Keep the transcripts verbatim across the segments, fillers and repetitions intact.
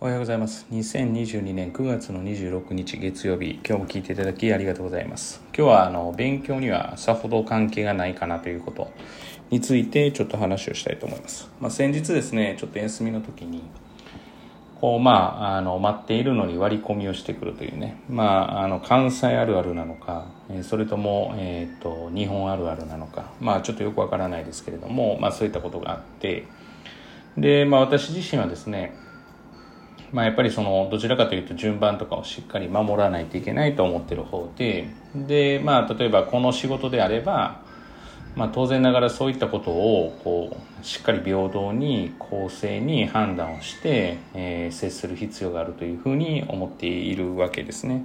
おはようございます。にせんにじゅうにねんくがつのにじゅうろくにち月曜日、今日も聞いていただきありがとうございます。今日はあの勉強にはさほど関係がないかなということについてちょっと話をしたいと思います。まあ、先日ですね、ちょっと休みの時にこう、まあ、あの待っているのに割り込みをしてくるというね、まあ、あの関西あるあるなのか、それとも、えーと、日本あるあるなのか、まあ、ちょっとよくわからないですけれども、まあ、そういったことがあって、で、まあ、私自身はですね、まあ、やっぱりそのどちらかというと順番とかをしっかり守らないといけないと思ってる方で、で、まあ、例えばこの仕事であれば、まあ、当然ながらそういったことをこうしっかり平等に公正に判断をして、えー、接する必要があるというふうに思っているわけですね。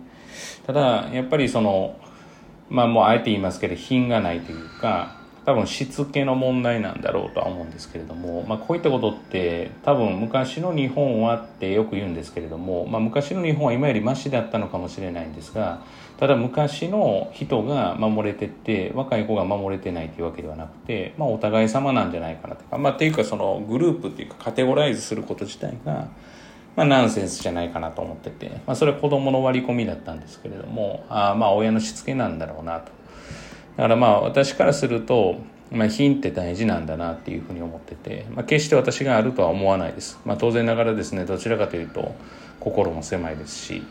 ただやっぱりその、まあ、もうあえて言いますけど、品がないというか、多分しつけの問題なんだろうとは思うんですけれども、まあ、こういったことって多分昔の日本はってよく言うんですけれども、まあ、昔の日本は今よりマシだったのかもしれないんですが、ただ昔の人が守れてって若い子が守れてないというわけではなくて、まあ、お互い様なんじゃないかなというか、まあ、っていうかそのグループというかカテゴライズすること自体が、まあ、ナンセンスじゃないかなと思ってて、まあ、それは子どもの割り込みだったんですけれども、あまあ親のしつけなんだろうなと。だからまあ私からすると、まあ、品って大事なんだなっていうふうに思ってて、まあ、決して私があるとは思わないです。まあ、当然ながらですね、どちらかというと心も狭いですし、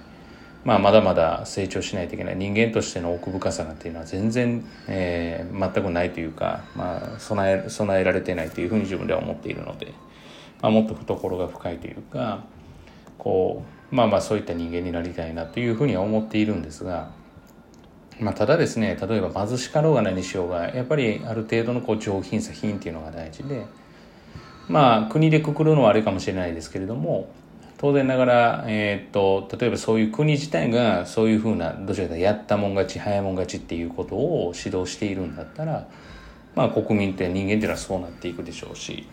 まあ、まだまだ成長しないといけない、人間としての奥深さなんていうのは全然、えー、全くないというか、まあ、備え、備えられてないというふうに自分では思っているので、まあ、もっと懐が深いというか、こう、まあまあそういった人間になりたいなというふうには思っているんですが、まあ、ただですね、例えば貧しかろうが何しようが、やっぱりある程度のこう上品さ、品っていうのが大事で、まあ国でくくるのはあれかもしれないですけれども、当然ながら、えー、っと例えばそういう国自体がそういうふうな、どちらかやったもん勝ち早もん勝ちっていうことを指導しているんだったら、まあ国民って人間っていうのはそうなっていくでしょうし、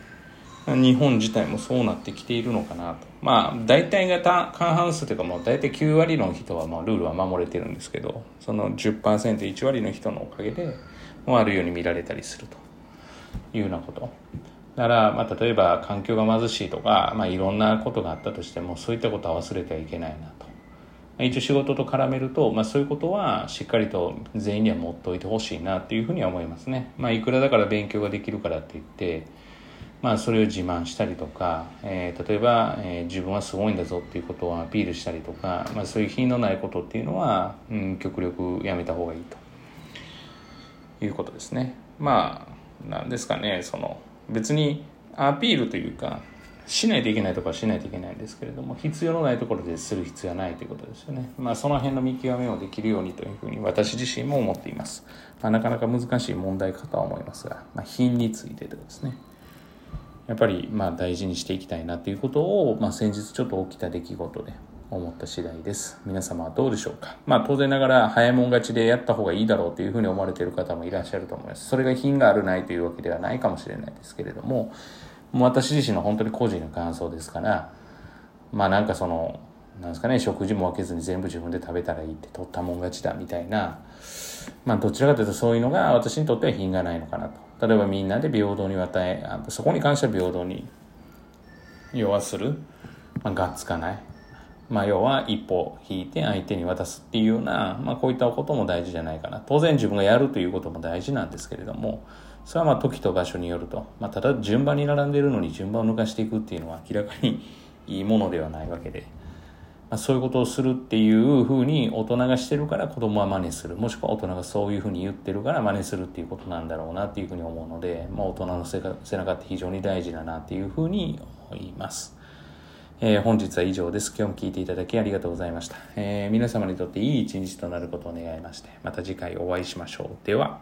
日本自体もそうなってきているのかなと。まあ大体が過半数というか、もう大体きゅうわりの人はまあルールは守れてるんですけど、その じゅっパーセントいちわりの人のおかげで悪いように見られたりするというようなこと。だからまあ例えば環境が貧しいとか、まあいろんなことがあったとしても、そういったことは忘れてはいけないなと。一応仕事と絡めると、まあそういうことはしっかりと全員には持っておいてほしいなというふうには思いますね。まあいくらだから勉強ができるからって言って。まあ、それを自慢したりとか、えー、例えば、えー、自分はすごいんだぞっていうことをアピールしたりとか、まあ、そういう品のないことっていうのは、うん、極力やめた方がいいということですね。まあなんですかね、その別にアピールというか、しないといけないところはしないといけないんですけれども、必要のないところでする必要はないということですよね。まあ、その辺の見極めをできるようにというふうに私自身も思っています。まあ、なかなか難しい問題かとは思いますが、まあ、品についてですね、やっぱりまあ大事にしていきたいなということを、まあ、先日ちょっと起きた出来事で思った次第です。皆様はどうでしょうか。まあ、当然ながら早いもん勝ちでやった方がいいだろうというふうに思われている方もいらっしゃると思います。それが品があるないというわけではないかもしれないですけれども、もう私自身の本当に個人の感想ですから、まあなんかそのなんですかね、食事も分けずに全部自分で食べたらいいって取ったもん勝ちだみたいな、まあどちらかというとそういうのが私にとっては品がないのかなと。例えばみんなで平等に与え、そこに関しては平等に、要はする、まあ、がっつかない、まあ要は一歩引いて相手に渡すっていうような、まあこういったことも大事じゃないかな。当然自分がやるということも大事なんですけれども、それはまあ時と場所によると、まあただ順番に並んでいるのに順番を抜かしていくっていうのは明らかにいいものではないわけで。まあ、そういうことをするっていうふうに大人がしてるから子供は真似する、もしくは大人がそういうふうに言ってるから真似するっていうことなんだろうなっていうふうに思うので、まあ、大人の背中って非常に大事だなっていうふうに思います。えー、本日は以上です。今日も聞いていただきありがとうございました。えー、皆様にとっていい一日となることを願いまして、また次回お会いしましょう。では。